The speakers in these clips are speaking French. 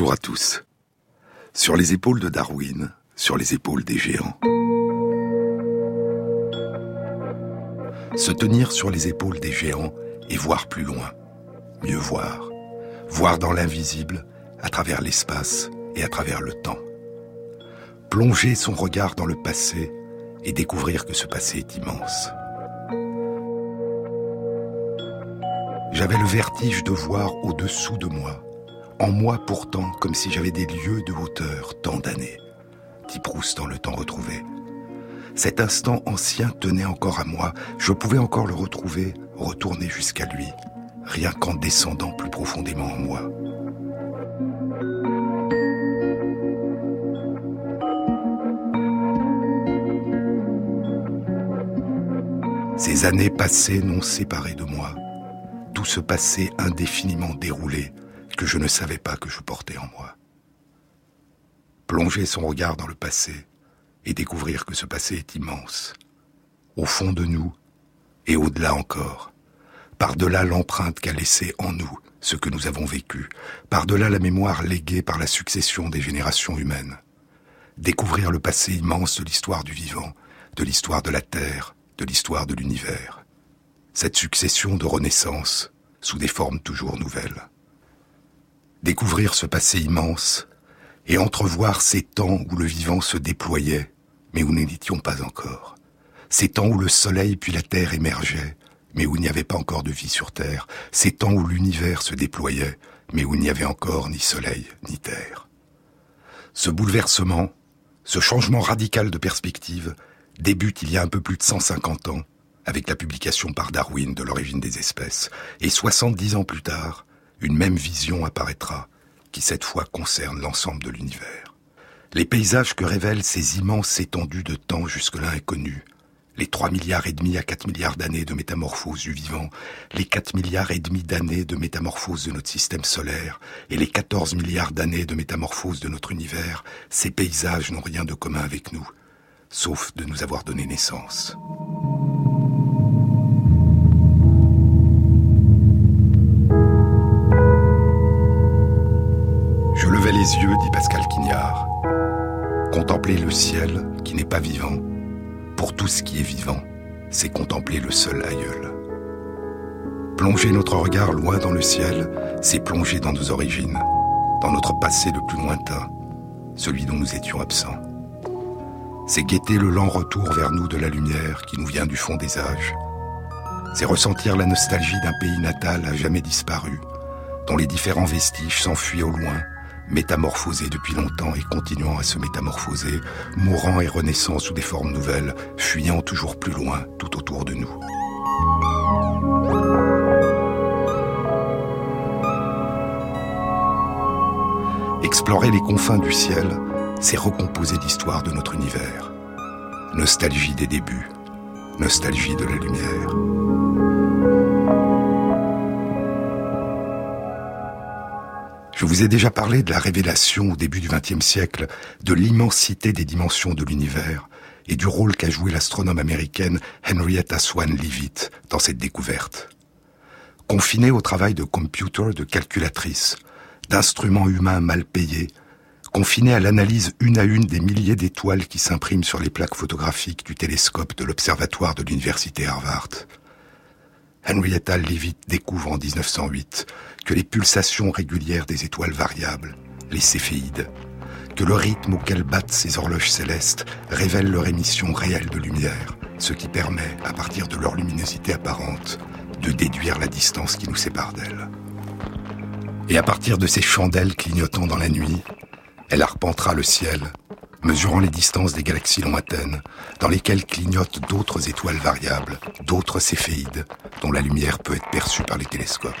Bonjour à tous. Sur les épaules de Darwin, sur les épaules des géants. Se tenir sur les épaules des géants et voir plus loin, mieux voir. Voir dans l'invisible, à travers l'espace et à travers le temps. Plonger son regard dans le passé et découvrir que ce passé est immense. J'avais le vertige de voir au-dessous de moi, en moi pourtant, comme si j'avais des lieux de hauteur tant d'années, dit Proust dans Le Temps retrouvé. Cet instant ancien tenait encore à moi, je pouvais encore le retrouver, retourner jusqu'à lui, rien qu'en descendant plus profondément en moi. Ces années passées n'ont séparé de moi, tout ce passé indéfiniment déroulé, que je ne savais pas que je portais en moi. Plonger son regard dans le passé et découvrir que ce passé est immense, au fond de nous et au-delà encore, par-delà l'empreinte qu'a laissée en nous ce que nous avons vécu, par-delà la mémoire léguée par la succession des générations humaines. Découvrir le passé immense de l'histoire du vivant, de l'histoire de la Terre, de l'histoire de l'univers. Cette succession de renaissances sous des formes toujours nouvelles. Découvrir ce passé immense et entrevoir ces temps où le vivant se déployait, mais où nous n'étions pas encore. Ces temps où le soleil puis la terre émergeaient, mais où il n'y avait pas encore de vie sur terre. Ces temps où l'univers se déployait, mais où il n'y avait encore ni soleil ni terre. Ce bouleversement, ce changement radical de perspective, débute il y a un peu plus de 150 ans avec la publication par Darwin de l'origine des espèces. Et 70 ans plus tard, une même vision apparaîtra, qui cette fois concerne l'ensemble de l'univers. Les paysages que révèlent ces immenses étendues de temps jusque-là inconnues, les 3,5 milliards à 4 milliards d'années de métamorphose du vivant, les 4,5 milliards d'années de métamorphose de notre système solaire et les 14 milliards d'années de métamorphose de notre univers, ces paysages n'ont rien de commun avec nous, sauf de nous avoir donné naissance. Je levais les yeux, dit Pascal Quignard. Contempler le ciel qui n'est pas vivant, pour tout ce qui est vivant, c'est contempler le seul aïeul. Plonger notre regard loin dans le ciel, c'est plonger dans nos origines, dans notre passé le plus lointain, celui dont nous étions absents. C'est guetter le lent retour vers nous de la lumière qui nous vient du fond des âges. C'est ressentir la nostalgie d'un pays natal à jamais disparu, dont les différents vestiges s'enfuient au loin, métamorphosés depuis longtemps et continuant à se métamorphoser, mourant et renaissant sous des formes nouvelles, fuyant toujours plus loin, tout autour de nous. Explorer les confins du ciel, c'est recomposer l'histoire de notre univers. Nostalgie des débuts, nostalgie de la lumière. Je vous ai déjà parlé de la révélation au début du XXe siècle, de l'immensité des dimensions de l'univers et du rôle qu'a joué l'astronome américaine Henrietta Swan Leavitt dans cette découverte. Confinée au travail de computer, de calculatrice, d'instruments humains mal payés, confinée à l'analyse une à une des milliers d'étoiles qui s'impriment sur les plaques photographiques du télescope de l'Observatoire de l'Université Harvard, Henrietta Leavitt découvre en 1908 que les pulsations régulières des étoiles variables, les céphéides, que le rythme auquel battent ces horloges célestes révèle leur émission réelle de lumière, ce qui permet, à partir de leur luminosité apparente, de déduire la distance qui nous sépare d'elles. Et à partir de ces chandelles clignotant dans la nuit, elle arpentera le ciel, mesurant les distances des galaxies lointaines, dans lesquelles clignotent d'autres étoiles variables, d'autres céphéides, dont la lumière peut être perçue par les télescopes.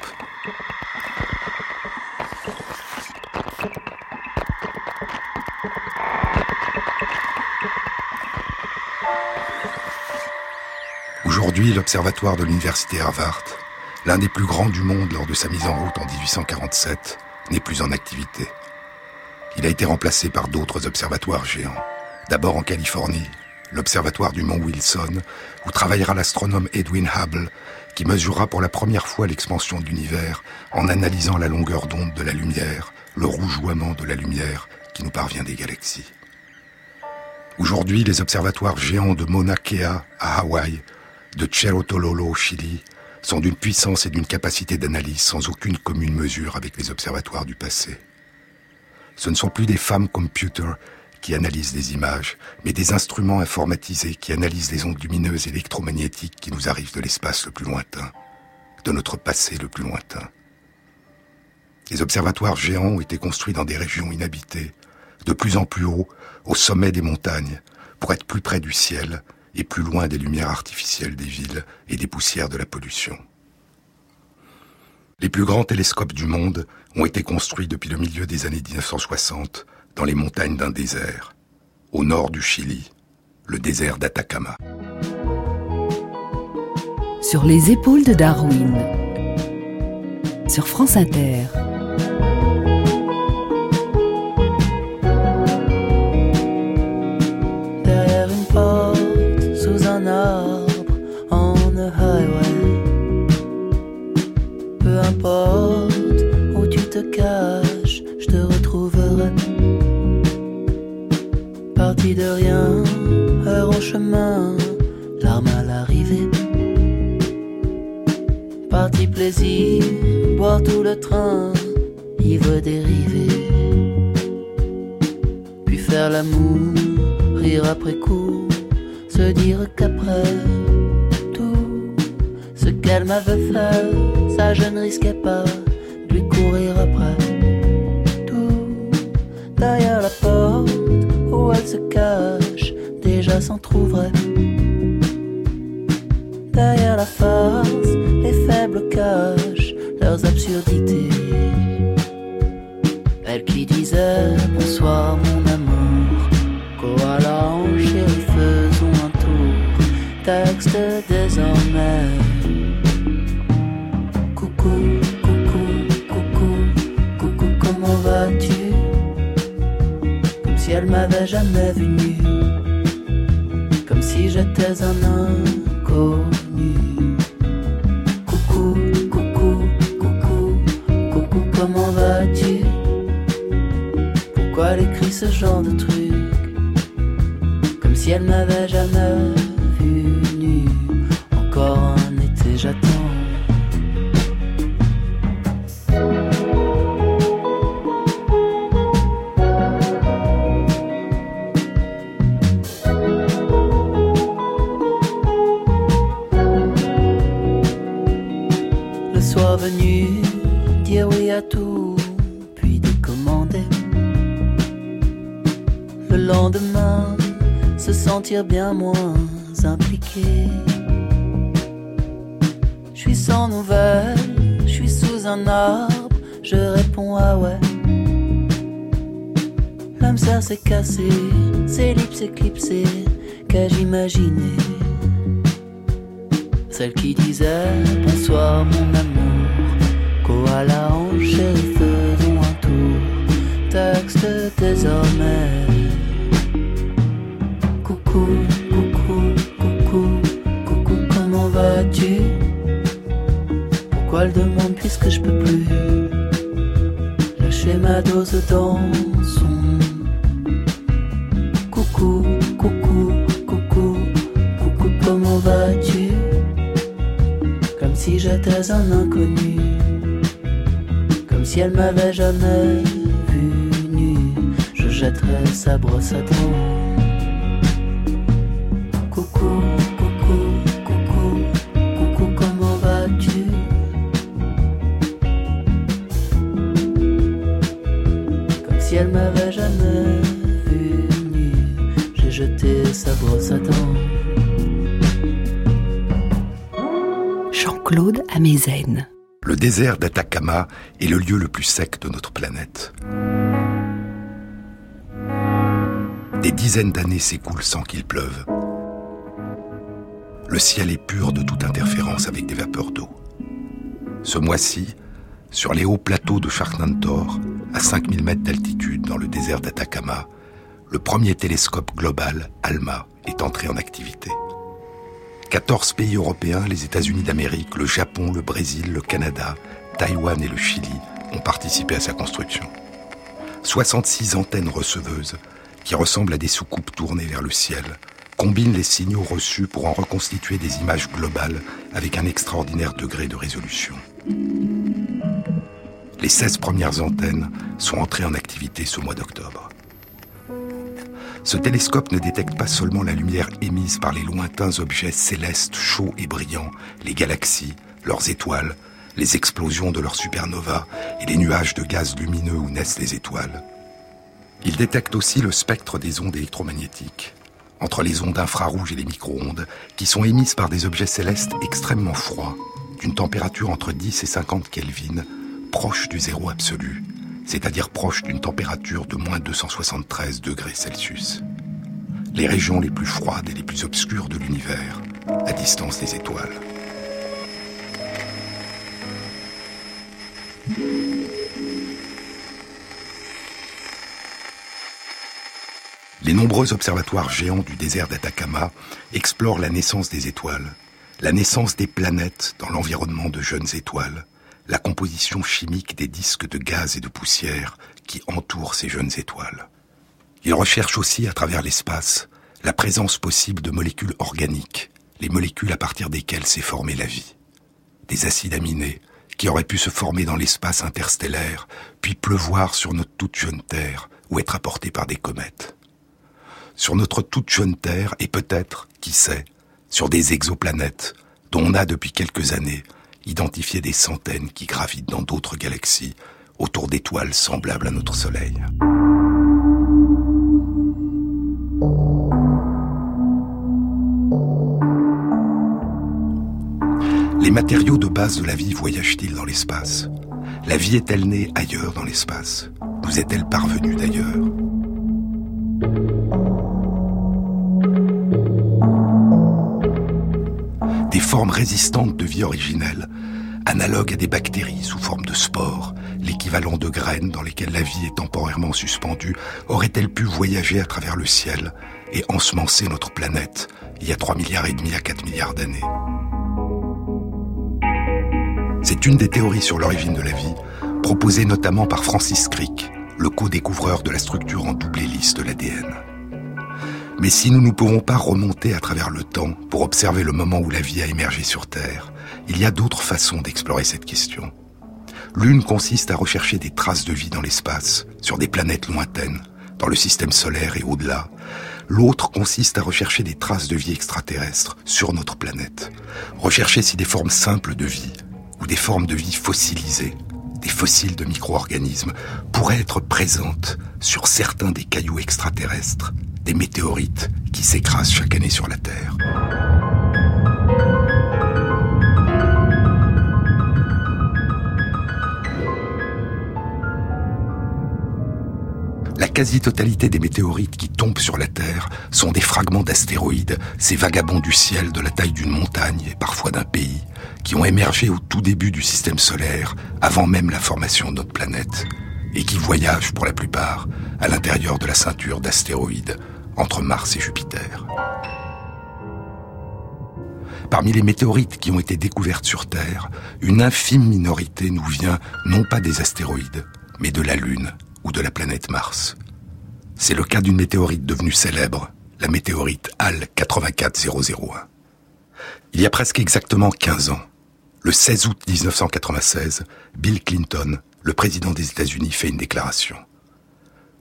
Aujourd'hui, l'Observatoire de l'Université Harvard, l'un des plus grands du monde lors de sa mise en route en 1847, n'est plus en activité. Il a été remplacé par d'autres observatoires géants. D'abord en Californie, l'observatoire du Mont Wilson, où travaillera l'astronome Edwin Hubble, qui mesurera pour la première fois l'expansion de l'univers en analysant la longueur d'onde de la lumière, le rougeoiement de la lumière qui nous parvient des galaxies. Aujourd'hui, les observatoires géants de Mauna Kea à Hawaï, de Cerro Tololo au Chili, sont d'une puissance et d'une capacité d'analyse sans aucune commune mesure avec les observatoires du passé. Ce ne sont plus des femmes computers qui analysent des images, mais des instruments informatisés qui analysent les ondes lumineuses et électromagnétiques qui nous arrivent de l'espace le plus lointain, de notre passé le plus lointain. Les observatoires géants ont été construits dans des régions inhabitées, de plus en plus haut, au sommet des montagnes, pour être plus près du ciel et plus loin des lumières artificielles des villes et des poussières de la pollution. Les plus grands télescopes du monde ont été construits depuis le milieu des années 1960 dans les montagnes d'un désert, au nord du Chili, le désert d'Atacama. Sur les épaules de Darwin, sur France Inter. Derrière une porte, sous un arbre, on a highway. Peu importe où tu te caches, je te retrouverai. Parti de rien, heure au chemin, larmes à l'arrivée. Parti plaisir, boire tout le train, ivre dérivé. Puis faire l'amour, rire après coup, se dire qu'après tout, ce qu'elle m'avait fait, ça je ne risquais pas de lui courir après tout. Derrière la porte où elle se cache, déjà s'en trouverait. Derrière la farce, les faibles cachent leurs absurdités. Elle qui disait bonsoir mon amour, koala en chérie faisons un tour. Texte désormais. Coucou, coucou, coucou, coucou comment vas-tu? Comme si elle m'avait jamais vu nue, comme si j'étais un inconnu. Comment vas-tu? Pourquoi elle écrit ce genre de truc? Comme si elle m'avait jamais vu nue. Encore un été j'attends. Le soir venu, dire oui à tout, puis décommander. Le lendemain, se sentir bien moins impliqué. Je suis sans nouvelles, je suis sous un arbre, je réponds ah ouais. L'âme serre s'est cassée, ses lips éclipsés, qu'ai-je imaginé? Celle qui disait bonsoir mon amour. Koala en chérie, faisons un tour. Texte désormais. Coucou, coucou, coucou, coucou, comment vas-tu? Pourquoi elle demande puisque je peux plus lâcher ma dose dans son. Coucou, coucou, coucou, coucou, comment vas-tu? Comme si j'étais un inconnu. Si elle m'avait jamais vu nue, je jetterais sa brosse à dents. Coucou, coucou, coucou, coucou, comment vas-tu? Comme si elle m'avait jamais vu nue, j'ai jeté sa brosse à dents. Jean-Claude Ameisen. Le désert d'Atacama est le lieu le plus sec de notre planète. Des dizaines d'années s'écoulent sans qu'il pleuve. Le ciel est pur de toute interférence avec des vapeurs d'eau. Ce mois-ci, sur les hauts plateaux de Chajnantor, à 5000 mètres d'altitude dans le désert d'Atacama, le premier télescope global, ALMA, est entré en activité. 14 pays européens, les États-Unis d'Amérique, le Japon, le Brésil, le Canada, Taïwan et le Chili ont participé à sa construction. 66 antennes receveuses, qui ressemblent à des soucoupes tournées vers le ciel, combinent les signaux reçus pour en reconstituer des images globales avec un extraordinaire degré de résolution. Les 16 premières antennes sont entrées en activité ce mois d'octobre. Ce télescope ne détecte pas seulement la lumière émise par les lointains objets célestes chauds et brillants, les galaxies, leurs étoiles, les explosions de leurs supernovas et les nuages de gaz lumineux où naissent les étoiles. Il détecte aussi le spectre des ondes électromagnétiques, entre les ondes infrarouges et les micro-ondes, qui sont émises par des objets célestes extrêmement froids, d'une température entre 10 et 50 Kelvin, proche du zéro absolu, c'est-à-dire proche d'une température de moins 273 degrés Celsius. Les régions les plus froides et les plus obscures de l'univers, à distance des étoiles. Les nombreux observatoires géants du désert d'Atacama explorent la naissance des étoiles, la naissance des planètes dans l'environnement de jeunes étoiles, la composition chimique des disques de gaz et de poussière qui entourent ces jeunes étoiles. Ils recherchent aussi, à travers l'espace, la présence possible de molécules organiques, les molécules à partir desquelles s'est formée la vie. Des acides aminés qui auraient pu se former dans l'espace interstellaire, puis pleuvoir sur notre toute jeune Terre ou être apportés par des comètes. Sur notre toute jeune Terre et peut-être, qui sait, sur des exoplanètes dont on a depuis quelques années identifier des centaines qui gravitent dans d'autres galaxies autour d'étoiles semblables à notre Soleil. Les matériaux de base de la vie voyagent-ils dans l'espace ? La vie est-elle née ailleurs dans l'espace ? Nous est-elle parvenue d'ailleurs ? Des formes résistantes de vie originelle, analogues à des bactéries sous forme de spores, l'équivalent de graines dans lesquelles la vie est temporairement suspendue, auraient-elles pu voyager à travers le ciel et ensemencer notre planète il y a 3,5 milliards à 4 milliards d'années ? C'est une des théories sur l'origine de la vie, proposée notamment par Francis Crick, le co-découvreur de la structure en double hélice de l'ADN. Mais si nous ne pouvons pas remonter à travers le temps pour observer le moment où la vie a émergé sur Terre, il y a d'autres façons d'explorer cette question. L'une consiste à rechercher des traces de vie dans l'espace, sur des planètes lointaines, dans le système solaire et au-delà. L'autre consiste à rechercher des traces de vie extraterrestre sur notre planète. Rechercher si des formes simples de vie, ou des formes de vie fossilisées, des fossiles de micro-organismes, pourraient être présentes sur certains des cailloux extraterrestres, des météorites qui s'écrasent chaque année sur la Terre. La quasi-totalité des météorites qui tombent sur la Terre sont des fragments d'astéroïdes, ces vagabonds du ciel de la taille d'une montagne et parfois d'un pays, qui ont émergé au tout début du système solaire, avant même la formation de notre planète, et qui voyagent pour la plupart à l'intérieur de la ceinture d'astéroïdes entre Mars et Jupiter. Parmi les météorites qui ont été découvertes sur Terre, une infime minorité nous vient non pas des astéroïdes, mais de la Lune ou de la planète Mars. C'est le cas d'une météorite devenue célèbre, la météorite ALH 84001. Il y a presque exactement 15 ans, le 16 août 1996, Bill Clinton, le président des États-Unis, fait une déclaration.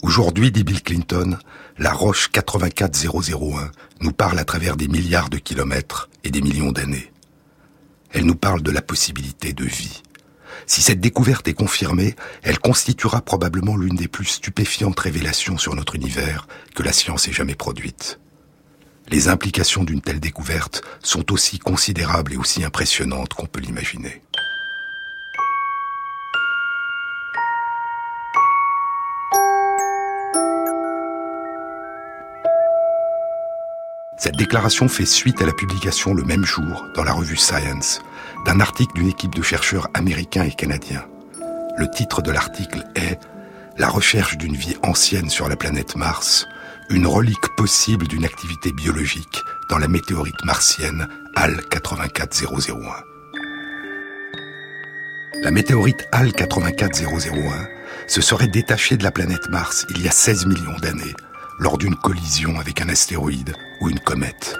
Aujourd'hui, dit Bill Clinton, la roche 84001 nous parle à travers des milliards de kilomètres et des millions d'années. Elle nous parle de la possibilité de vie. Si cette découverte est confirmée, elle constituera probablement l'une des plus stupéfiantes révélations sur notre univers que la science ait jamais produite. Les implications d'une telle découverte sont aussi considérables et aussi impressionnantes qu'on peut l'imaginer. Cette déclaration fait suite à la publication le même jour, dans la revue Science, d'un article d'une équipe de chercheurs américains et canadiens. Le titre de l'article est « La recherche d'une vie ancienne sur la planète Mars, une relique possible d'une activité biologique dans la météorite martienne ALH 84001 ». La météorite ALH 84001 se serait détaché de la planète Mars il y a 16 millions d'années, lors d'une collision avec un astéroïde ou une comète.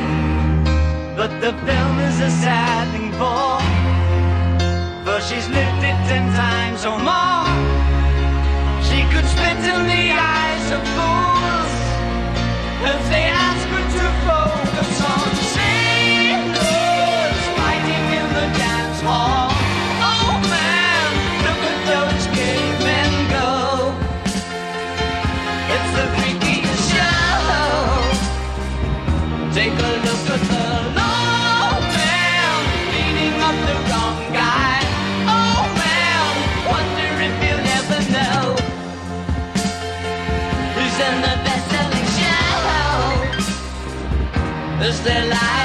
But the film is a sad thing for she's lived it 10 times or more. She could spit in the eyes of fools if they ask her to focus. Sailors fighting in the dance hall. Oh man, look at those cavemen go. It's the freakiest show. Take a look at the old man beating up the wrong guy. Oh man, wonder if you'll ever know who's in the best-selling show. Is there life? On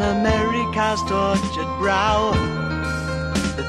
America's tortured brow that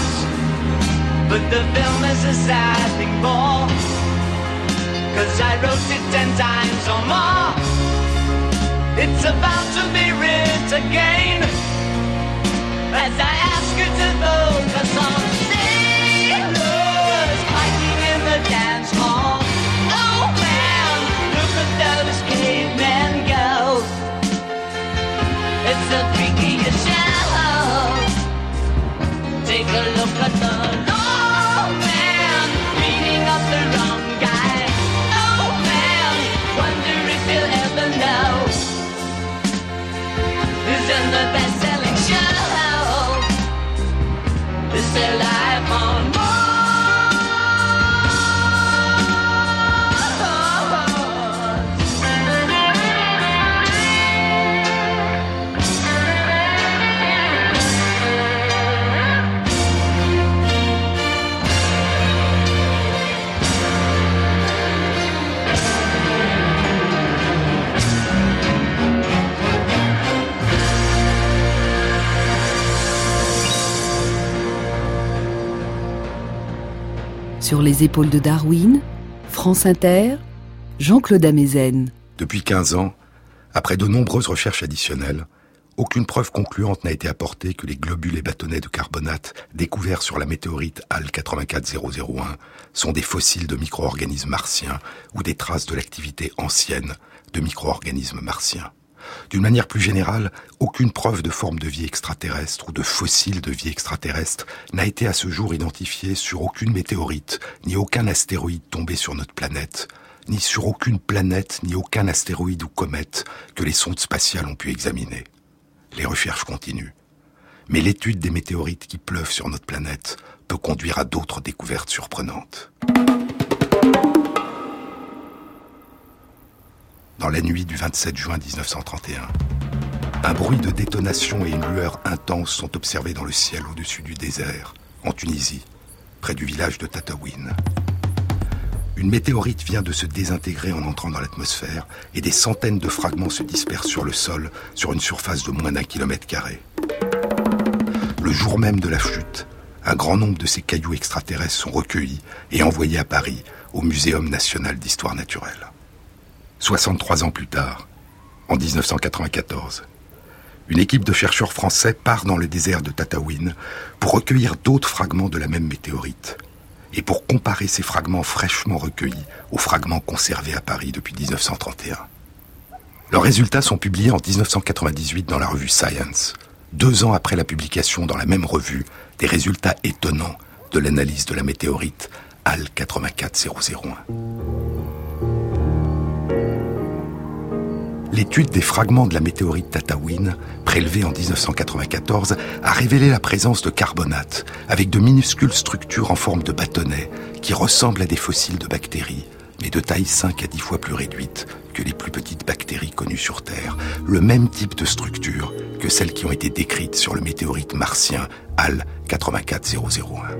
But the film is a sad thing for, 'cause I wrote it 10 times or more. It's about to be writ again as I ask you to vote for some sailors fighting in the dance hall. Oh man, look at those cavemen go. It's the freakiest show. Take a look at the old man beating up the wrong guy. Oh man, wonder if he'll ever know who's in the best-selling show. Is there life on Mars? Sur les épaules de Darwin, France Inter, Jean-Claude Ameisen. Depuis 15 ans, après de nombreuses recherches additionnelles, aucune preuve concluante n'a été apportée que les globules et bâtonnets de carbonate découverts sur la météorite ALH 84001 sont des fossiles de micro-organismes martiens ou des traces de l'activité ancienne de micro-organismes martiens. D'une manière plus générale, aucune preuve de forme de vie extraterrestre ou de fossile de vie extraterrestre n'a été à ce jour identifiée sur aucune météorite, ni aucun astéroïde tombé sur notre planète, ni sur aucune planète, ni aucun astéroïde ou comète que les sondes spatiales ont pu examiner. Les recherches continuent. Mais l'étude des météorites qui pleuvent sur notre planète peut conduire à d'autres découvertes surprenantes. Dans la nuit du 27 juin 1931, un bruit de détonation et une lueur intense sont observés dans le ciel au-dessus du désert, en Tunisie, près du village de Tataouine. Une météorite vient de se désintégrer en entrant dans l'atmosphère et des centaines de fragments se dispersent sur le sol, sur une surface de moins d'1 km². Le jour même de la chute, un grand nombre de ces cailloux extraterrestres sont recueillis et envoyés à Paris, au Muséum national d'histoire naturelle. 63 ans plus tard, en 1994, une équipe de chercheurs français part dans le désert de Tataouine pour recueillir d'autres fragments de la même météorite et pour comparer ces fragments fraîchement recueillis aux fragments conservés à Paris depuis 1931. Leurs résultats sont publiés en 1998 dans la revue Science, 2 ans après la publication dans la même revue des résultats étonnants de l'analyse de la météorite ALH 84001. L'étude des fragments de la météorite Tataouine, prélevée en 1994, a révélé la présence de carbonates, avec de minuscules structures en forme de bâtonnets, qui ressemblent à des fossiles de bactéries, mais de taille 5 à 10 fois plus réduite que les plus petites bactéries connues sur Terre, le même type de structure que celles qui ont été décrites sur le météorite martien ALH 84001.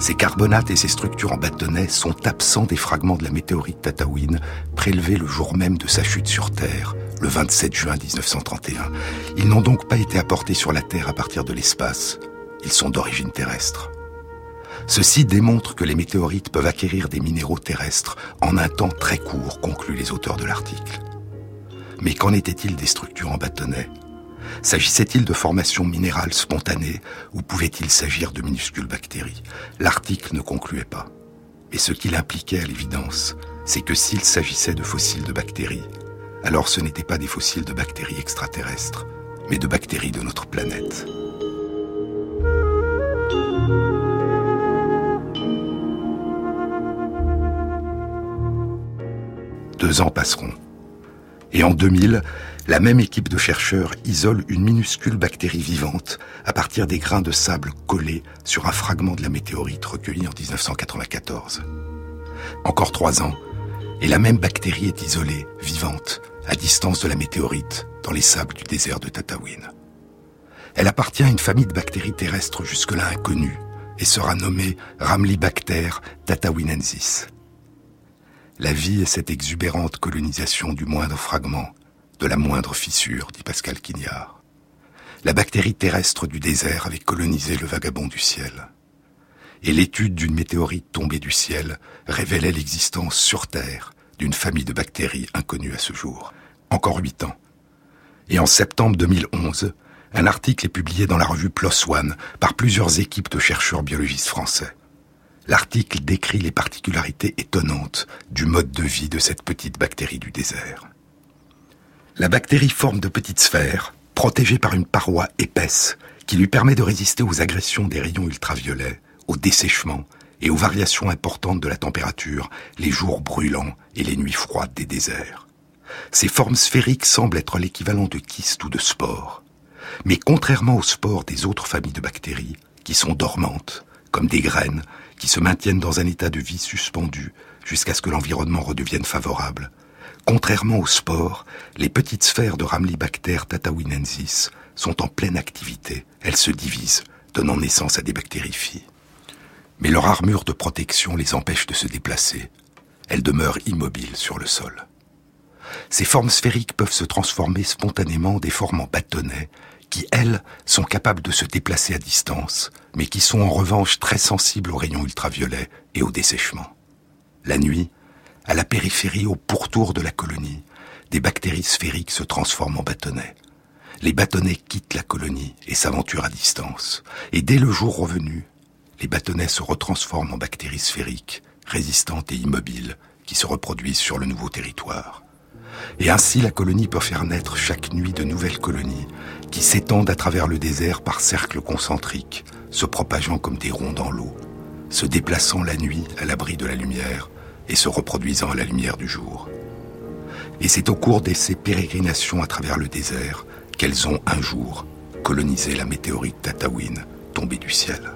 Ces carbonates et ces structures en bâtonnets sont absents des fragments de la météorite Tataouine prélevés le jour même de sa chute sur Terre, le 27 juin 1931. Ils n'ont donc pas été apportés sur la Terre à partir de l'espace. Ils sont d'origine terrestre. Ceci démontre que les météorites peuvent acquérir des minéraux terrestres en un temps très court, concluent les auteurs de l'article. Mais qu'en était-il des structures en bâtonnets ? S'agissait-il de formations minérales spontanées ou pouvait-il s'agir de minuscules bactéries ? L'article ne concluait pas. Mais ce qu'il impliquait à l'évidence, c'est que s'il s'agissait de fossiles de bactéries, alors ce n'étaient pas des fossiles de bactéries extraterrestres, mais de bactéries de notre planète. Deux ans passeront. Et en 2000, la même équipe de chercheurs isole une minuscule bactérie vivante à partir des grains de sable collés sur un fragment de la météorite recueillie en 1994. Encore 3 ans, et la même bactérie est isolée, vivante, à distance de la météorite, dans les sables du désert de Tataouine. Elle appartient à une famille de bactéries terrestres jusque-là inconnues et sera nommée Ramlibacter tataouinensis. La vie est cette exubérante colonisation du moindre fragment, de la moindre fissure, dit Pascal Quignard. La bactérie terrestre du désert avait colonisé le vagabond du ciel. Et l'étude d'une météorite tombée du ciel révélait l'existence sur Terre d'une famille de bactéries inconnues à ce jour. Encore 8 ans. Et en septembre 2011, un article est publié dans la revue PLOS ONE par plusieurs équipes de chercheurs biologistes français. L'article décrit les particularités étonnantes du mode de vie de cette petite bactérie du désert. La bactérie forme de petites sphères, protégées par une paroi épaisse, qui lui permet de résister aux agressions des rayons ultraviolets, au dessèchement et aux variations importantes de la température, les jours brûlants et les nuits froides des déserts. Ces formes sphériques semblent être l'équivalent de kystes ou de spores. Mais contrairement aux spores des autres familles de bactéries, qui sont dormantes, comme des graines, qui se maintiennent dans un état de vie suspendu jusqu'à ce que l'environnement redevienne favorable. Contrairement aux spores, les petites sphères de Ramlibacter tataouinensis sont en pleine activité. Elles se divisent, donnant naissance à des bactériephies. Mais leur armure de protection les empêche de se déplacer. Elles demeurent immobiles sur le sol. Ces formes sphériques peuvent se transformer spontanément des formes en bâtonnets qui, elles, sont capables de se déplacer à distance, mais qui sont en revanche très sensibles aux rayons ultraviolets et au dessèchement. La nuit, à la périphérie, au pourtour de la colonie, des bactéries sphériques se transforment en bâtonnets. Les bâtonnets quittent la colonie et s'aventurent à distance. Et dès le jour revenu, les bâtonnets se retransforment en bactéries sphériques, résistantes et immobiles, qui se reproduisent sur le nouveau territoire. Et ainsi, la colonie peut faire naître chaque nuit de nouvelles colonies qui s'étendent à travers le désert par cercles concentriques, se propageant comme des ronds dans l'eau, se déplaçant la nuit à l'abri de la lumière et se reproduisant à la lumière du jour. Et c'est au cours de ces pérégrinations à travers le désert qu'elles ont un jour colonisé la météorite Tataouine tombée du ciel.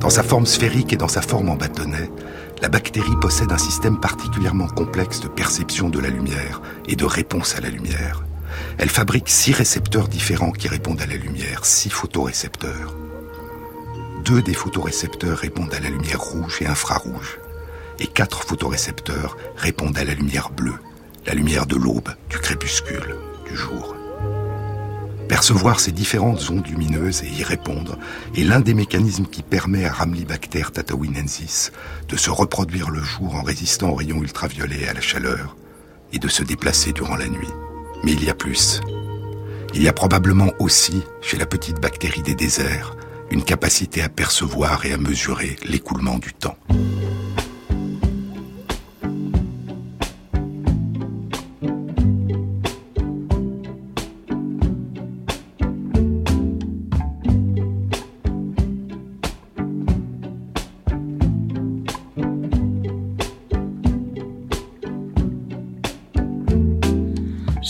Dans sa forme sphérique et dans sa forme en bâtonnet, la bactérie possède un système particulièrement complexe de perception de la lumière et de réponse à la lumière. Elle fabrique 6 récepteurs différents qui répondent à la lumière, 6 photorécepteurs. 2 des photorécepteurs répondent à la lumière rouge et infrarouge, et 4 photorécepteurs répondent à la lumière bleue, la lumière de l'aube, du crépuscule, du jour. Percevoir ces différentes ondes lumineuses et y répondre est l'un des mécanismes qui permet à Ramlibacter tataouinensis de se reproduire le jour en résistant aux rayons ultraviolets et à la chaleur, et de se déplacer durant la nuit. Mais il y a plus. Il y a probablement aussi, chez la petite bactérie des déserts, une capacité à percevoir et à mesurer l'écoulement du temps.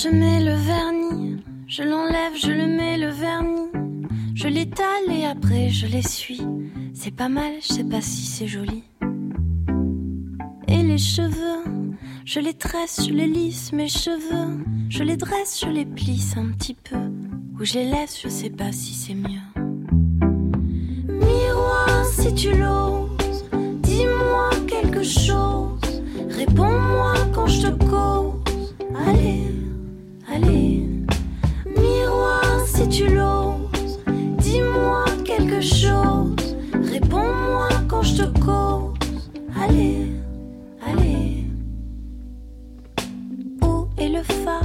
Je mets le vernis, je l'enlève, je le mets le vernis, je l'étale et après je l'essuie. C'est pas mal, je sais pas si c'est joli. Et les cheveux, je les tresse, je les lisse, mes cheveux, je les dresse, je les plisse un petit peu, ou je les laisse, je sais pas si c'est mieux. Miroir, si tu l'oses, dis-moi quelque chose, réponds-moi quand je te cause, allez. Allez, miroir, si tu l'oses, dis-moi quelque chose, réponds-moi quand je te cause, allez, allez. Où est le phare,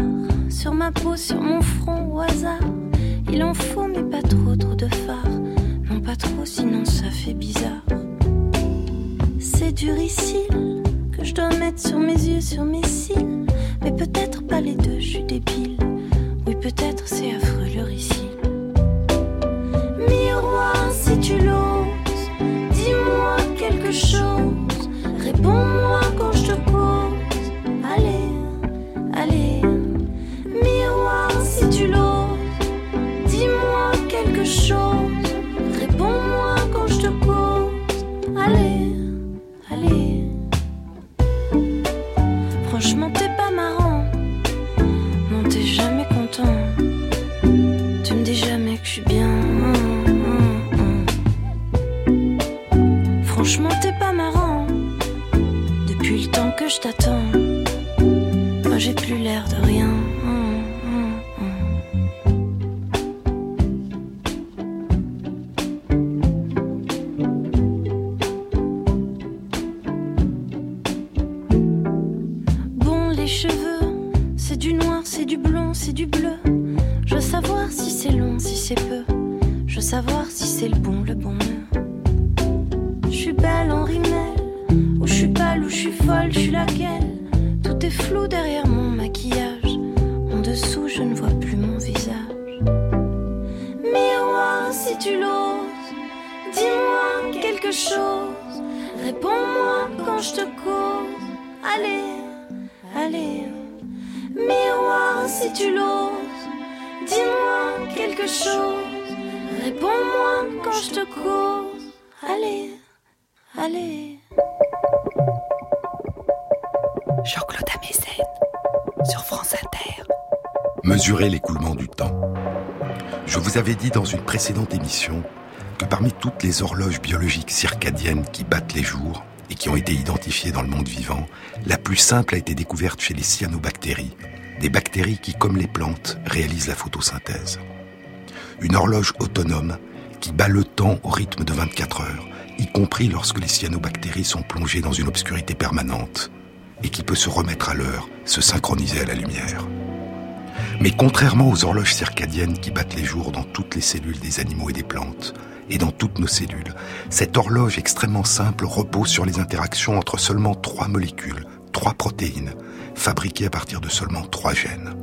sur ma peau, sur mon front, au hasard, il en faut mais pas trop, trop de phare, non pas trop sinon ça fait bizarre. C'est du ricil que je dois mettre sur mes yeux, sur mes cils. Mais peut-être pas les deux, je suis débile. Oui, peut-être c'est affreux le récit. Miroir, si tu l'oses, dis-moi quelque chose. Réponds-moi quand je te cause. Allez, allez. Miroir, si tu l'oses, dis-moi quelque chose. Réponds-moi quand je te cause. Allez, allez. Franchement, t'es pas marrant, non t'es jamais content, tu me dis jamais que je suis bien, franchement t'es pas marrant, depuis le temps que je t'attends, moi j'ai plus l'air de rien. Savoir si c'est le bon nœud. Je suis belle en rimel, ou je suis pâle, ou je suis folle, je suis laquelle. Tout est flou derrière mon maquillage, en dessous je ne vois plus mon visage. Miroir, si tu l'oses, dis-moi quelque chose, réponds-moi quand je te cause. Allez, allez. Miroir, si tu l'oses, dis-moi quelque chose. Réponds-moi quand je te cause. Allez, allez. Jean-Claude Ameisen, sur France Inter. Mesurer l'écoulement du temps. Je vous avais dit dans une précédente émission que parmi toutes les horloges biologiques circadiennes qui battent les jours, et qui ont été identifiées dans le monde vivant, la plus simple a été découverte chez les cyanobactéries, des bactéries qui, comme les plantes, réalisent la photosynthèse. Une horloge autonome qui bat le temps au rythme de 24 heures, y compris lorsque les cyanobactéries sont plongées dans une obscurité permanente, et qui peut se remettre à l'heure, se synchroniser à la lumière. Mais contrairement aux horloges circadiennes qui battent les jours dans toutes les cellules des animaux et des plantes, et dans toutes nos cellules, cette horloge extrêmement simple repose sur les interactions entre seulement 3 molécules, 3 protéines, fabriquées à partir de seulement 3 gènes.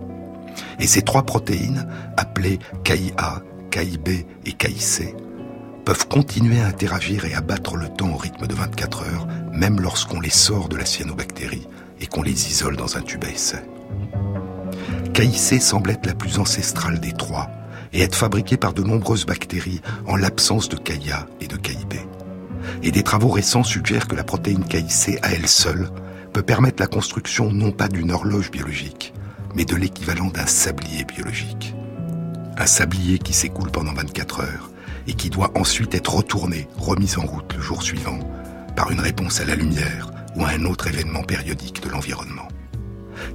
Et ces 3 protéines, appelées KaiA, KaiB et KaiC, peuvent continuer à interagir et à battre le temps au rythme de 24 heures, même lorsqu'on les sort de la cyanobactérie et qu'on les isole dans un tube à essai. KaiC semble être la plus ancestrale des 3 et être fabriquée par de nombreuses bactéries en l'absence de KaiA et de KaiB. Et des travaux récents suggèrent que la protéine KaiC à elle seule peut permettre la construction non pas d'une horloge biologique, mais de l'équivalent d'un sablier biologique. Un sablier qui s'écoule pendant 24 heures et qui doit ensuite être retourné, remis en route le jour suivant, par une réponse à la lumière ou à un autre événement périodique de l'environnement.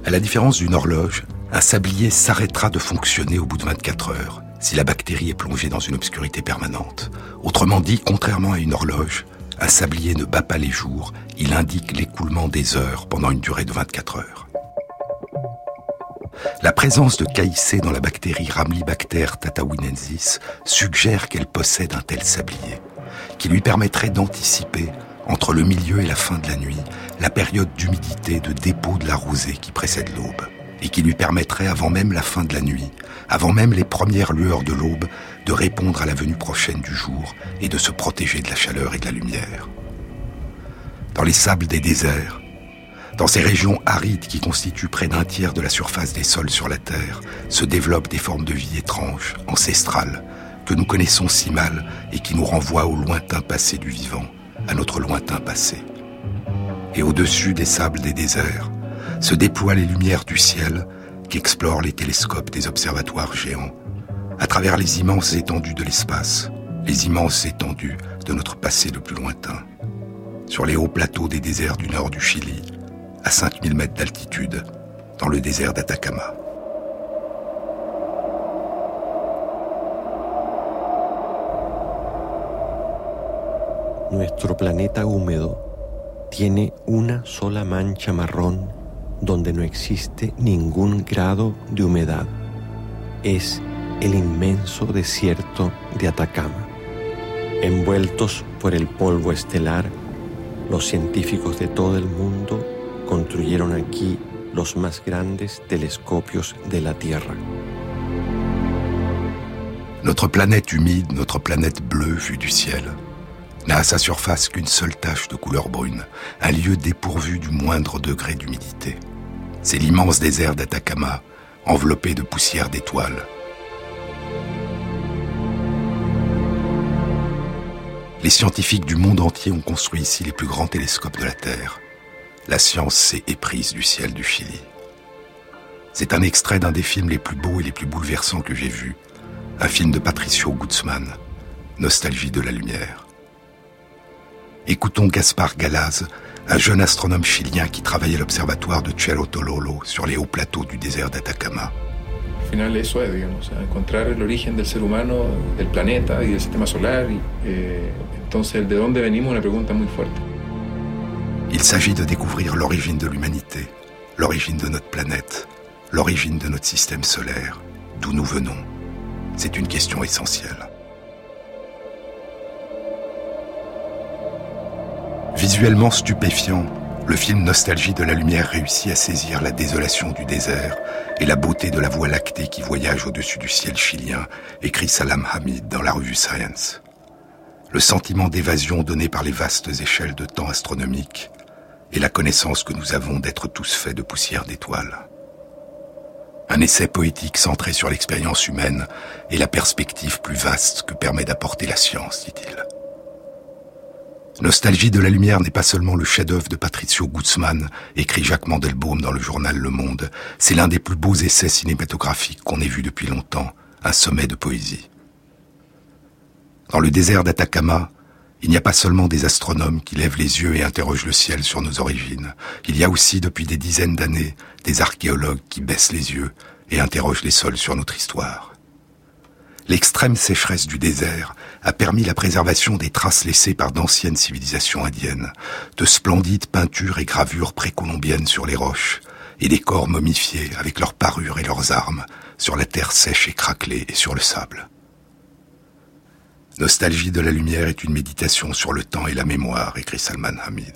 À la différence d'une horloge, un sablier s'arrêtera de fonctionner au bout de 24 heures si la bactérie est plongée dans une obscurité permanente. Autrement dit, contrairement à une horloge, un sablier ne bat pas les jours, il indique l'écoulement des heures pendant une durée de 24 heures. La présence de KaiC dans la bactérie Ramlibacter tataouinensis suggère qu'elle possède un tel sablier, qui lui permettrait d'anticiper, entre le milieu et la fin de la nuit, la période d'humidité de dépôt de la rosée qui précède l'aube, et qui lui permettrait, avant même la fin de la nuit, avant même les premières lueurs de l'aube, de répondre à la venue prochaine du jour et de se protéger de la chaleur et de la lumière. Dans les sables des déserts, dans ces régions arides qui constituent près d'un tiers de la surface des sols sur la Terre, se développent des formes de vie étranges, ancestrales, que nous connaissons si mal et qui nous renvoient au lointain passé du vivant, à notre lointain passé. Et au-dessus des sables des déserts, se déploient les lumières du ciel qu'explorent les télescopes des observatoires géants, à travers les immenses étendues de l'espace, les immenses étendues de notre passé le plus lointain. Sur les hauts plateaux des déserts du nord du Chili, à 5000 mètres d'altitude, dans le désert d'Atacama. Nuestro planeta húmedo tiene una sola mancha marrón donde no existe ningún grado de humedad. Es el inmenso desierto de Atacama. Envueltos por el polvo estelar, los científicos de todo el mundo construyeron aquí los más grandes telescopios de la Tierra. Notre planète humide, notre planète bleue vue du ciel, n'a à sa surface qu'une seule tache de couleur brune, un lieu dépourvu du moindre degré d'humidité. C'est l'immense désert d'Atacama, enveloppé de poussière d'étoiles. Les scientifiques du monde entier ont construit ici les plus grands télescopes de la Terre. La science s'est éprise du ciel du Chili. C'est un extrait d'un des films les plus beaux et les plus bouleversants que j'ai vus, un film de Patricio Guzman, « Nostalgie de la lumière ». Écoutons Gaspar Galaz, un jeune astronome chilien qui travaillait à l'observatoire de Cerro Tololo sur les hauts plateaux du désert d'Atacama. Au final, eso es, digamos, encontrar el origen del ser humano, del planeta y del sistema solar. Entonces, ¿de dónde venimos? Una pregunta muy fuerte. Il s'agit de découvrir l'origine de l'humanité, l'origine de notre planète, l'origine de notre système solaire, d'où nous venons. C'est une question essentielle. Visuellement stupéfiant, le film Nostalgie de la lumière réussit à saisir la désolation du désert et la beauté de la voie lactée qui voyage au-dessus du ciel chilien, écrit Salam Hamid dans la revue Science. Le sentiment d'évasion donné par les vastes échelles de temps astronomiques et la connaissance que nous avons d'être tous faits de poussière d'étoiles. Un essai poétique centré sur l'expérience humaine et la perspective plus vaste que permet d'apporter la science, dit-il. Nostalgie de la lumière n'est pas seulement le chef-d'œuvre de Patricio Guzman, écrit Jacques Mandelbaum dans le journal Le Monde. C'est l'un des plus beaux essais cinématographiques qu'on ait vu depuis longtemps, un sommet de poésie. Dans le désert d'Atacama, Il n'y a pas seulement des astronomes qui lèvent les yeux et interrogent le ciel sur nos origines. Il y a aussi, depuis des dizaines d'années, des archéologues qui baissent les yeux et interrogent les sols sur notre histoire. L'extrême sécheresse du désert a permis la préservation des traces laissées par d'anciennes civilisations indiennes, de splendides peintures et gravures précolombiennes sur les roches, et des corps momifiés avec leurs parures et leurs armes, sur la terre sèche et craquelée et sur le sable. Nostalgie de la lumière est une méditation sur le temps et la mémoire, écrit Salam Hamid.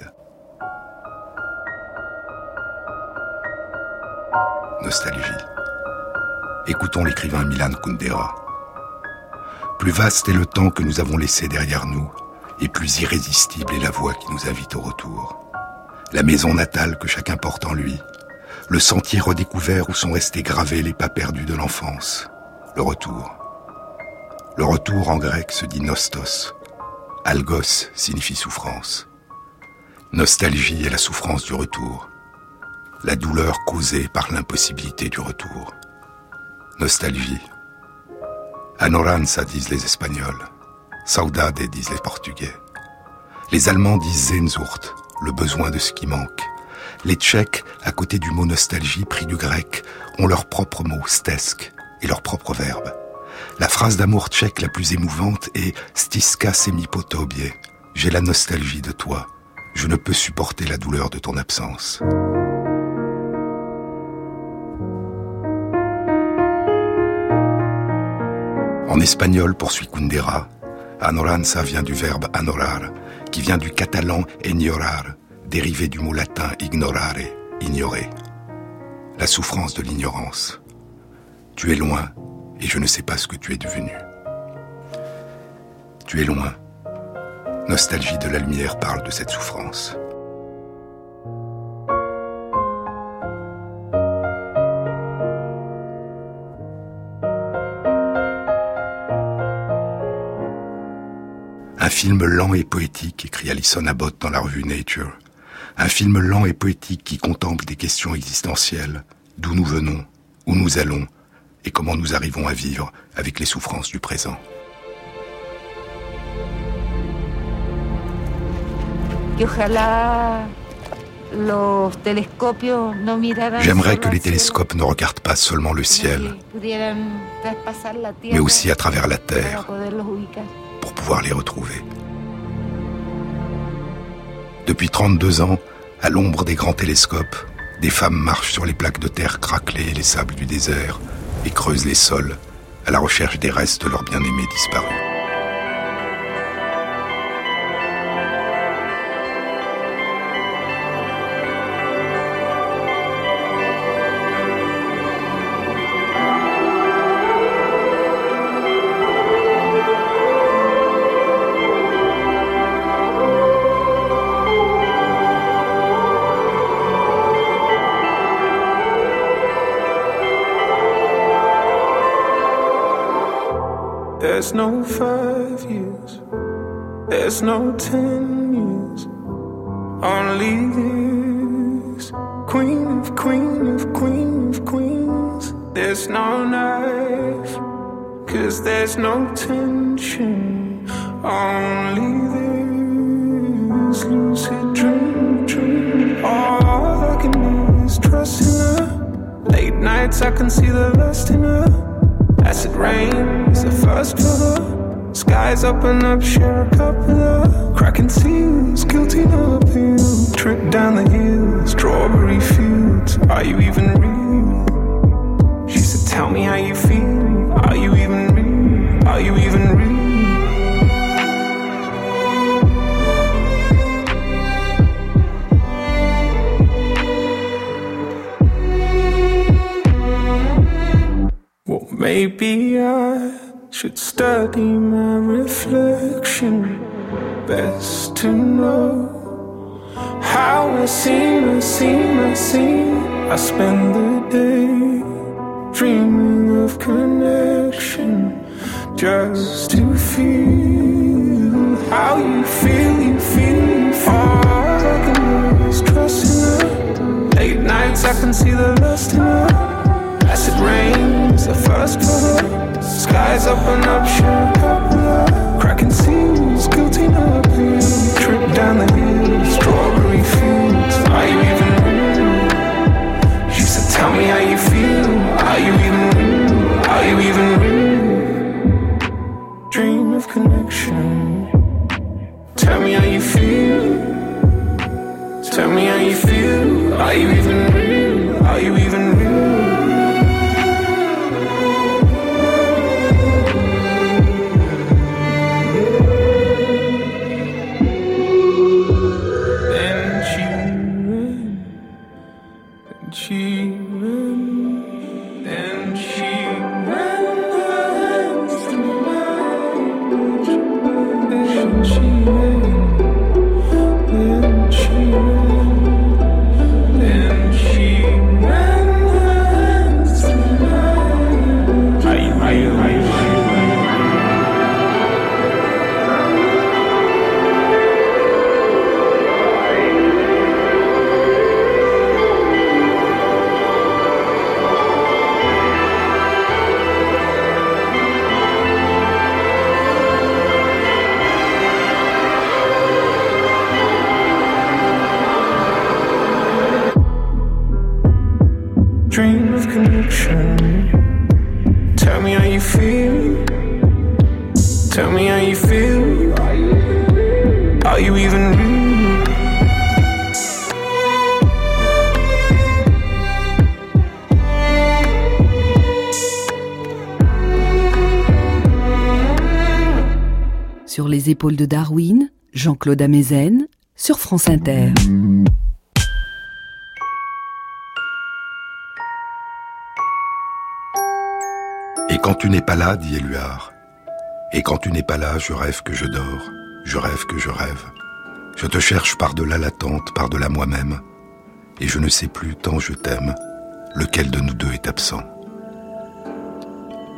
Nostalgie. Écoutons l'écrivain Milan Kundera. Plus vaste est le temps que nous avons laissé derrière nous, et plus irrésistible est la voix qui nous invite au retour. La maison natale que chacun porte en lui, le sentier redécouvert où sont restés gravés les pas perdus de l'enfance, le retour. Le retour en grec se dit nostos. Algos signifie souffrance. Nostalgie est la souffrance du retour, la douleur causée par l'impossibilité du retour. Nostalgie. Anoranza disent les Espagnols, saudade disent les Portugais. Les Allemands disent Sehnsucht, le besoin de ce qui manque. Les Tchèques, à côté du mot nostalgie pris du grec, ont leur propre mot stesk et leur propre verbe. La phrase d'amour tchèque la plus émouvante est stiska se mi potobie. J'ai la nostalgie de toi, je ne peux supporter la douleur de ton absence. En espagnol, poursuit Kundera, anoranza vient du verbe anorar, qui vient du catalan ignorar, dérivé du mot latin ignorare, ignorer. La souffrance de l'ignorance. Tu es loin, et je ne sais pas ce que tu es devenu. Tu es loin. Nostalgie de la lumière parle de cette souffrance. Un film lent et poétique, écrit Alison Abbott dans la revue Nature. Un film lent et poétique qui contemple des questions existentielles, d'où nous venons, où nous allons, et comment nous arrivons à vivre avec les souffrances du présent. J'aimerais que les télescopes ne regardent pas seulement le ciel, mais aussi à travers la Terre, pour pouvoir les retrouver. Depuis 32 ans, à l'ombre des grands télescopes, des femmes marchent sur les plaques de terre craquelées et les sables du désert et creusent les sols à la recherche des restes de leurs bien-aimés disparus. There's no 5 years, there's no 10 years, only this queen of queen of queen of queens. There's no knife, cause there's no tension, only this lucid dream. All I can do is trust in her, late nights I can see the lust in her. Acid rain is the first pillar. Skies open up, share a cup with her. Cracking seals, guilty no appeal. Trip down the hill, strawberry fields. Are you even real? She said, tell me how you feel. Are you even real? Are you even real? Maybe I should study my reflection best to know how I seem, I seem, I seem. I spend the day dreaming of connection just to feel how you feel, you feel, you feel. All I can do is trust in her. Late nights I can see the lust in her. Acid rain's the first pillar. Skies open up, share a cup of love. Cracking seals, guilty no appeal. Tell me how you feel. Are you even real? Are you even real? Sur les épaules de Darwin, Jean-Claude Ameisen, sur France Inter. Et quand tu n'es pas là, dit Éluard, et quand tu n'es pas là, je rêve que je dors, je rêve que je rêve. Je te cherche par-delà l'attente, par-delà moi-même, et je ne sais plus tant je t'aime, lequel de nous deux est absent.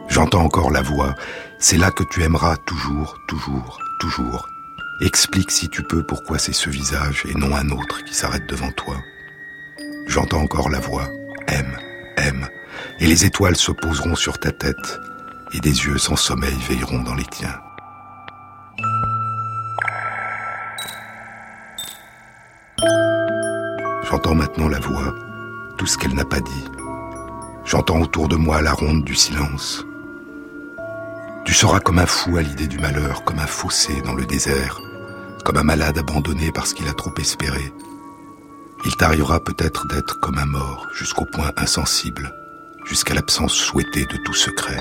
J'entends encore la voix, c'est là que tu aimeras toujours, toujours, toujours. Explique si tu peux pourquoi c'est ce visage et non un autre qui s'arrête devant toi. J'entends encore la voix, aime, aime, et les étoiles se poseront sur ta tête, et des yeux sans sommeil veilleront dans les tiens. J'entends maintenant la voix, tout ce qu'elle n'a pas dit. J'entends autour de moi la ronde du silence. Tu seras comme un fou à l'idée du malheur, comme un fossé dans le désert, comme un malade abandonné parce qu'il a trop espéré. Il t'arrivera peut-être d'être comme un mort, jusqu'au point insensible, jusqu'à l'absence souhaitée de tout secret.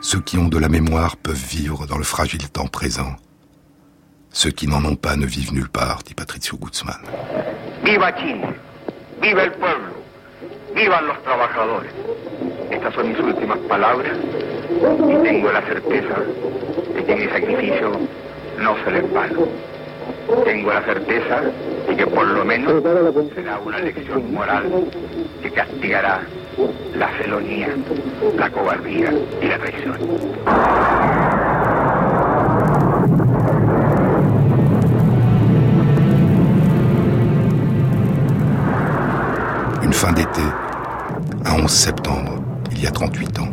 Ceux qui ont de la mémoire peuvent vivre dans le fragile temps présent. Ceux qui n'en ont pas ne vivent nulle part, dit Patricio Guzman. Viva Chile, viva el pueblo, vivan los trabajadores. Estas son mis últimas palabras y tengo la certeza de que mi sacrificio no será en vano. Tengo la certeza de que por lo menos será una lección moral que castigará la felonía, la cobardía y la traición. Une fin d'été, un 11 septembre, il y a 38 ans.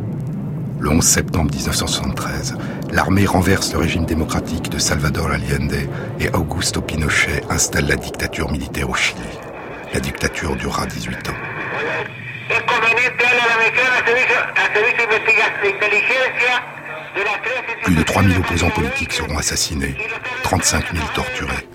Le 11 septembre 1973, l'armée renverse le régime démocratique de Salvador Allende et Augusto Pinochet installe la dictature militaire au Chili. La dictature durera 18 ans. Plus de 3000 opposants politiques seront assassinés, 35 000 torturés.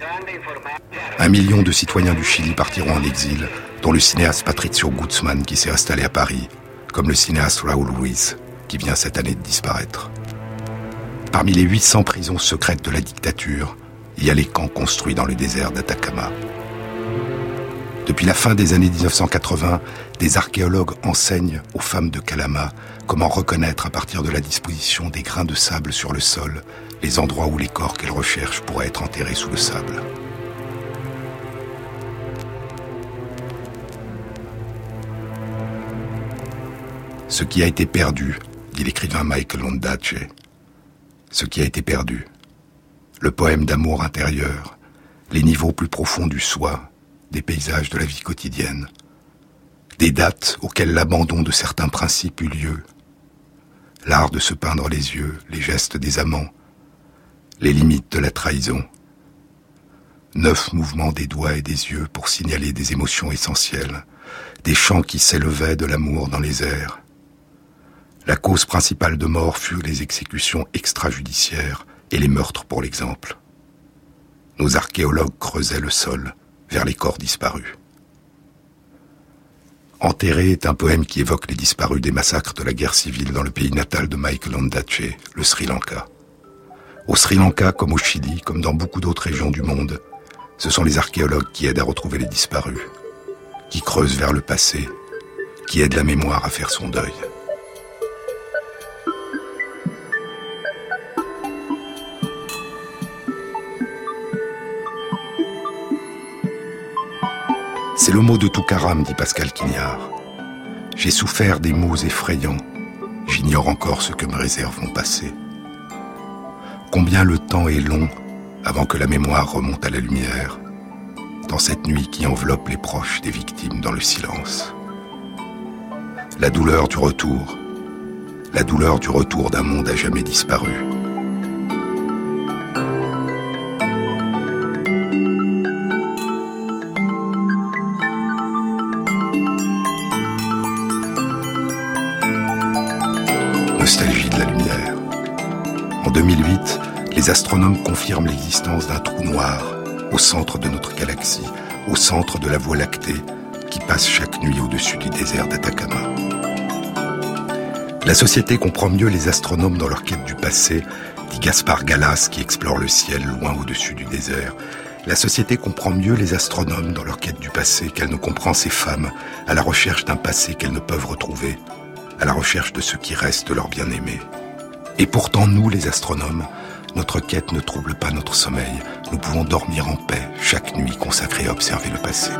1 million de citoyens du Chili partiront en exil, dont le cinéaste Patricio Guzman qui s'est installé à Paris, comme le cinéaste Raoul Ruiz, qui vient cette année de disparaître. Parmi les 800 prisons secrètes de la dictature, il y a les camps construits dans le désert d'Atacama. Depuis la fin des années 1980, des archéologues enseignent aux femmes de Calama comment reconnaître à partir de la disposition des grains de sable sur le sol les endroits où les corps qu'elles recherchent pourraient être enterrés sous le sable. Ce qui a été perdu, dit l'écrivain Michael Ondaatje. Ce qui a été perdu. Le poème d'amour intérieur, les niveaux plus profonds du soi, des paysages de la vie quotidienne, des dates auxquelles l'abandon de certains principes eut lieu, l'art de se peindre les yeux, les gestes des amants, les limites de la trahison, 9 mouvements des doigts et des yeux pour signaler des émotions essentielles, des chants qui s'élevaient de l'amour dans les airs, La cause principale de mort fut les exécutions extrajudiciaires et les meurtres pour l'exemple. Nos archéologues creusaient le sol vers les corps disparus. « Enterré » est un poème qui évoque les disparus des massacres de la guerre civile dans le pays natal de Michael Ondaatje, le Sri Lanka. Au Sri Lanka, comme au Chili, comme dans beaucoup d'autres régions du monde, ce sont les archéologues qui aident à retrouver les disparus, qui creusent vers le passé, qui aident la mémoire à faire son deuil. C'est le mot de tout Toukaram, dit Pascal Quignard. J'ai souffert des maux effrayants. J'ignore encore ce que me réserve mon passé. Combien le temps est long avant que la mémoire remonte à la lumière, dans cette nuit qui enveloppe les proches des victimes dans le silence. La douleur du retour. La douleur du retour d'un monde à jamais disparu. Nostalgie de la lumière. En 2008, les astronomes confirment l'existence d'un trou noir au centre de notre galaxie, au centre de la Voie lactée, qui passe chaque nuit au-dessus du désert d'Atacama. La société comprend mieux les astronomes dans leur quête du passé, dit Gaspar Galaz qui explore le ciel loin au-dessus du désert. La société comprend mieux les astronomes dans leur quête du passé qu'elle ne comprend ces femmes à la recherche d'un passé qu'elles ne peuvent retrouver, à la recherche de ce qui reste de leur bien-aimé. Et pourtant, nous, les astronomes, notre quête ne trouble pas notre sommeil. Nous pouvons dormir en paix chaque nuit consacrée à observer le passé.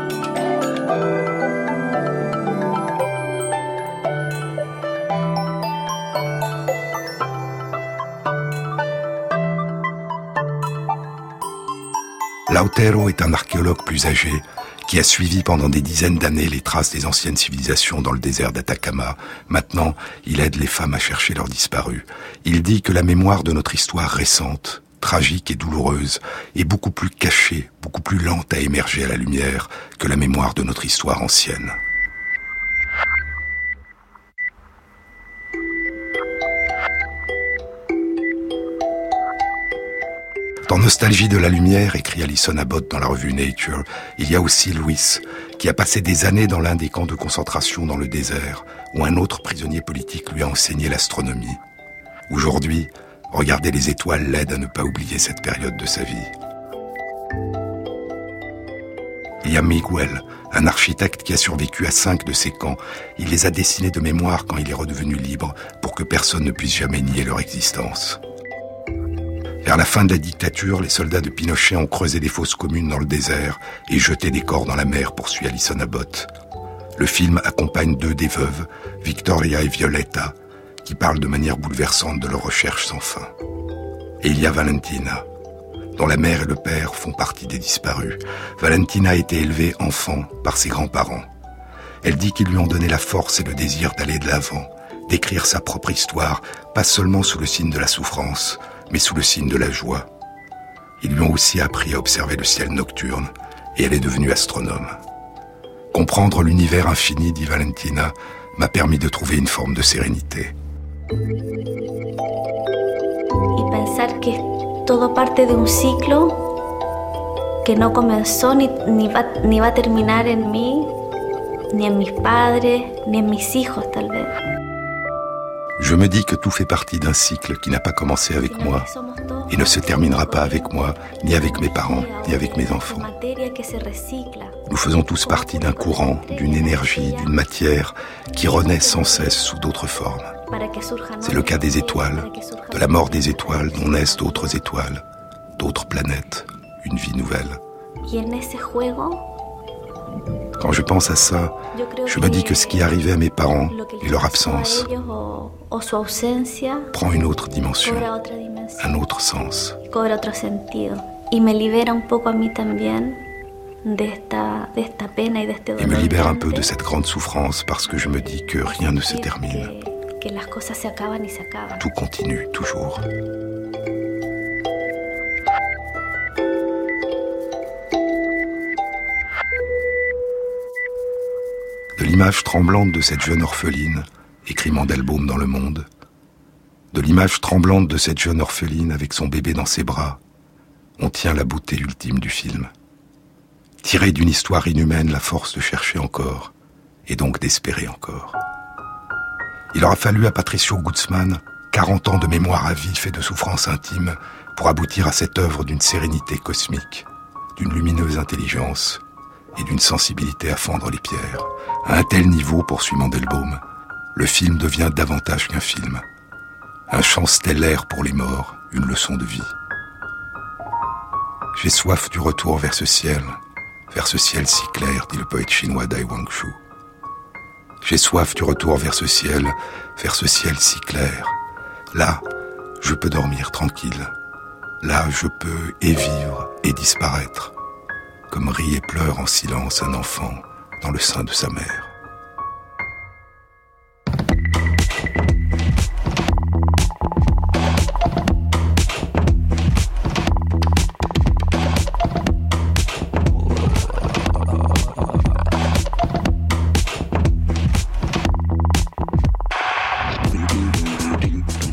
Lautero est un archéologue plus âgé qui a suivi pendant des dizaines d'années les traces des anciennes civilisations dans le désert d'Atacama. Maintenant, il aide les femmes à chercher leurs disparus. Il dit que la mémoire de notre histoire récente, tragique et douloureuse, est beaucoup plus cachée, beaucoup plus lente à émerger à la lumière que la mémoire de notre histoire ancienne. Dans Nostalgie de la lumière, écrit Alison Abbott dans la revue Nature, il y a aussi Louis, qui a passé des années dans l'un des camps de concentration dans le désert, où un autre prisonnier politique lui a enseigné l'astronomie. Aujourd'hui, regarder les étoiles l'aide à ne pas oublier cette période de sa vie. Il y a Miguel, un architecte qui a survécu à 5 de ces camps. Il les a dessinés de mémoire quand il est redevenu libre, pour que personne ne puisse jamais nier leur existence. Vers la fin de la dictature, les soldats de Pinochet ont creusé des fosses communes dans le désert et jeté des corps dans la mer, poursuit Alison Abbott. Le film accompagne 2 des veuves, Victoria et Violetta, qui parlent de manière bouleversante de leurs recherches sans fin. Et il y a Valentina, dont la mère et le père font partie des disparus. Valentina a été élevée enfant par ses grands-parents. Elle dit qu'ils lui ont donné la force et le désir d'aller de l'avant, d'écrire sa propre histoire, pas seulement sous le signe de la souffrance, mais sous le signe de la joie. Ils lui ont aussi appris à observer le ciel nocturne, et elle est devenue astronome. « Comprendre l'univers infini, dit Valentina, m'a permis de trouver une forme de sérénité. » Y pensar que todo parte de un ciclo que no comenzó ni va a terminar en mí, ni en mis padres, ni en mis hijos, tal vez. Je me dis que tout fait partie d'un cycle qui n'a pas commencé avec moi et ne se terminera pas avec moi, ni avec mes parents, ni avec mes enfants. Nous faisons tous partie d'un courant, d'une énergie, d'une matière qui renaît sans cesse sous d'autres formes. C'est le cas des étoiles, de la mort des étoiles dont naissent d'autres étoiles, d'autres planètes, une vie nouvelle. Quand je pense à ça, je me dis que ce qui arrivait à mes parents et leur absence prend une autre dimension, un autre sens. Et me libère un peu de cette grande souffrance parce que je me dis que rien ne se termine. Tout continue, toujours. De l'image tremblante de cette jeune orpheline écrit Mandelbaum dans Le Monde, de l'image tremblante de cette jeune orpheline avec son bébé dans ses bras, on tient la beauté ultime du film. Tirer d'une histoire inhumaine la force de chercher encore, et donc d'espérer encore. Il aura fallu à Patricio Guzman 40 ans de mémoire à vif et de souffrance intime pour aboutir à cette œuvre d'une sérénité cosmique, d'une lumineuse intelligence et d'une sensibilité à fendre les pierres. À un tel niveau, poursuit Mandelbaum, le film devient davantage qu'un film. Un chant stellaire pour les morts, une leçon de vie. J'ai soif du retour vers ce ciel si clair, dit le poète chinois Dai Wangshu. J'ai soif du retour vers ce ciel si clair. Là, je peux dormir tranquille. Là, je peux et vivre et disparaître, comme rit et pleure en silence un enfant dans le sein de sa mère.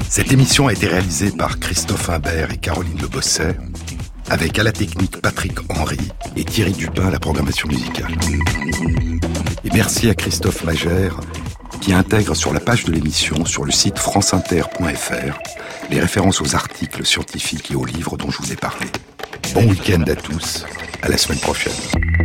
Cette émission a été réalisée par Christophe Imbert et Caroline Le Bosset, avec à la technique Patrick Henry et Thierry Dupin à la programmation musicale. Et merci à Christophe Magère, qui intègre sur la page de l'émission, sur le site franceinter.fr, les références aux articles scientifiques et aux livres dont je vous ai parlé. Bon week-end à tous, à la semaine prochaine.